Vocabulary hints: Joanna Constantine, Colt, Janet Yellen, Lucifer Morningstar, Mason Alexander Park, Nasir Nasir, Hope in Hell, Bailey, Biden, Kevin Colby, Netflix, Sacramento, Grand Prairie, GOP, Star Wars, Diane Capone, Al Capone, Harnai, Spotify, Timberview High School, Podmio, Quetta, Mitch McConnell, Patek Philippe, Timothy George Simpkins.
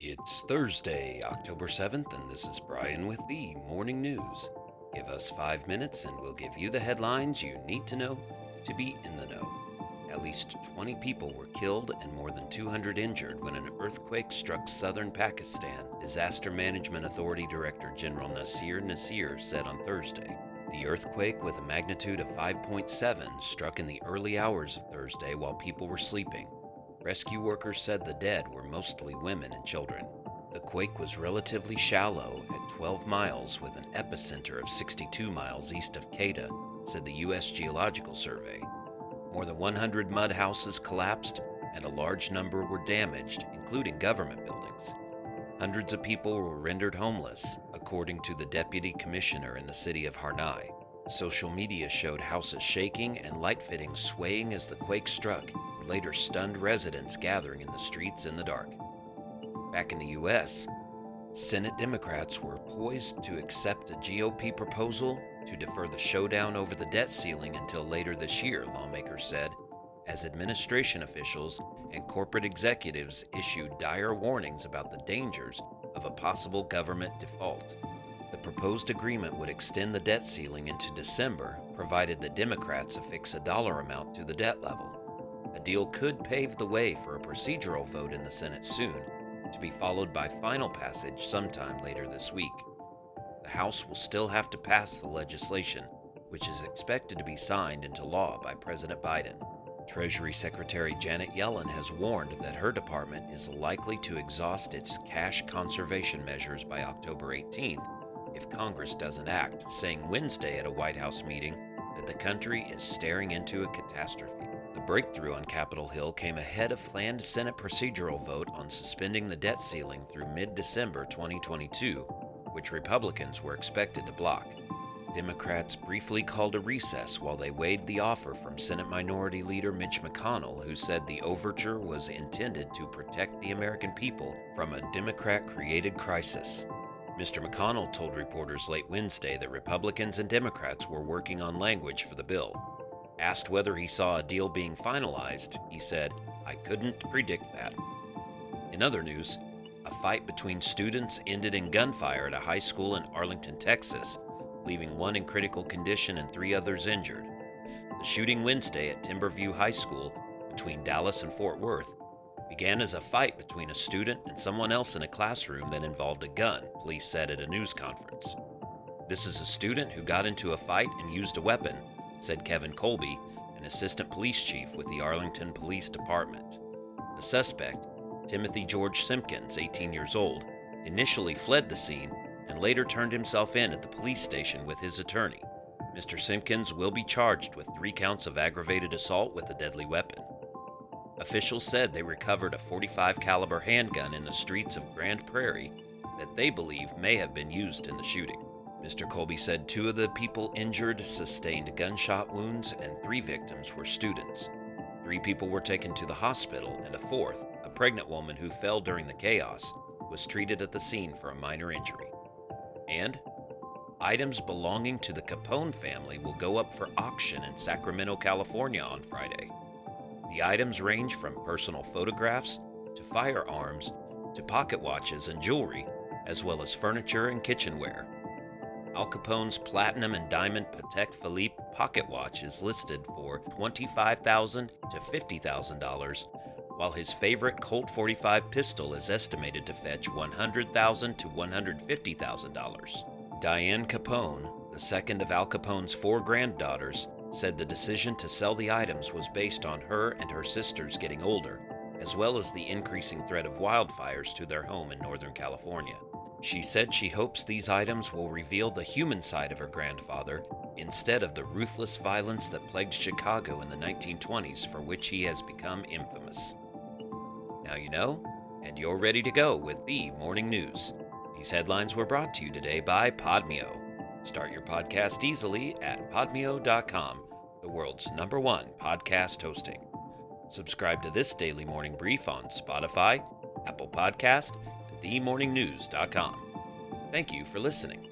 It's Thursday, October 7th, and this is Brian with the Morning News. Give us 5 minutes and we'll give you the headlines you need to know to be in the know. At least 20 people were killed and more than 200 injured when an earthquake struck southern Pakistan, Disaster Management Authority Director General Nasir Nasir said on Thursday. The earthquake, with a magnitude of 5.7, struck in the early hours of Thursday while people were sleeping. Rescue workers said the dead were mostly women and children. The quake was relatively shallow at 12 miles with an epicenter of 62 miles east of Quetta, said the U.S. Geological Survey. More than 100 mud houses collapsed and a large number were damaged, including government buildings. Hundreds of people were rendered homeless, according to the deputy commissioner in the city of Harnai. Social media showed houses shaking and light fittings swaying as the quake struck, later stunned residents gathering in the streets in the dark. Back in the U.S., Senate Democrats were poised to accept a GOP proposal to defer the showdown over the debt ceiling until later this year, lawmakers said, as administration officials and corporate executives issued dire warnings about the dangers of a possible government default. The proposed agreement would extend the debt ceiling into December, provided the Democrats affix a dollar amount to the debt level. A deal could pave the way for a procedural vote in the Senate soon, to be followed by final passage sometime later this week. The House will still have to pass the legislation, which is expected to be signed into law by President Biden. Treasury Secretary Janet Yellen has warned that her department is likely to exhaust its cash conservation measures by October 18th if Congress doesn't act, saying Wednesday at a White House meeting that the country is staring into a catastrophe. The breakthrough on Capitol Hill came ahead of planned Senate procedural vote on suspending the debt ceiling through mid-December 2022, which Republicans were expected to block. Democrats briefly called a recess while they weighed the offer from Senate Minority Leader Mitch McConnell, who said the overture was intended to protect the American people from a Democrat-created crisis. Mr. McConnell told reporters late Wednesday that Republicans and Democrats were working on language for the bill. Asked whether he saw a deal being finalized, he said, "I couldn't predict that." In other news, a fight between students ended in gunfire at a high school in Arlington, Texas, leaving one in critical condition and three others injured. The shooting Wednesday at Timberview High School between Dallas and Fort Worth began as a fight between a student and someone else in a classroom that involved a gun, police said at a news conference. "This is a student who got into a fight and used a weapon," said Kevin Colby, an assistant police chief with the Arlington Police Department. The suspect, Timothy George Simpkins, 18 years old, initially fled the scene and later turned himself in at the police station with his attorney. Mr. Simpkins will be charged with 3 counts of aggravated assault with a deadly weapon. Officials said they recovered a .45 caliber handgun in the streets of Grand Prairie that they believe may have been used in the shooting. Mr. Colby said 2 of the people injured sustained gunshot wounds and 3 victims were students. 3 people were taken to the hospital and a 4th, a pregnant woman who fell during the chaos, was treated at the scene for a minor injury. And items belonging to the Capone family will go up for auction in Sacramento, California on Friday. The items range from personal photographs to firearms to pocket watches and jewelry, as well as furniture and kitchenware. Al Capone's platinum and diamond Patek Philippe pocket watch is listed for $25,000 to $50,000, while his favorite Colt 45 pistol is estimated to fetch $100,000 to $150,000. Diane Capone, the second of Al Capone's 4 granddaughters, said the decision to sell the items was based on her and her sisters getting older, as well as the increasing threat of wildfires to their home in Northern California. She said she hopes these items will reveal the human side of her grandfather instead of the ruthless violence that plagued Chicago in the 1920s, for which he has become infamous. Now you know, and you're ready to go with the Morning News. These headlines were brought to you today by Podmio. Start your podcast easily at podmio.com, the world's #1 podcast hosting. Subscribe to this daily morning brief on Spotify, Apple Podcast, themorningnews.com. Thank you for listening.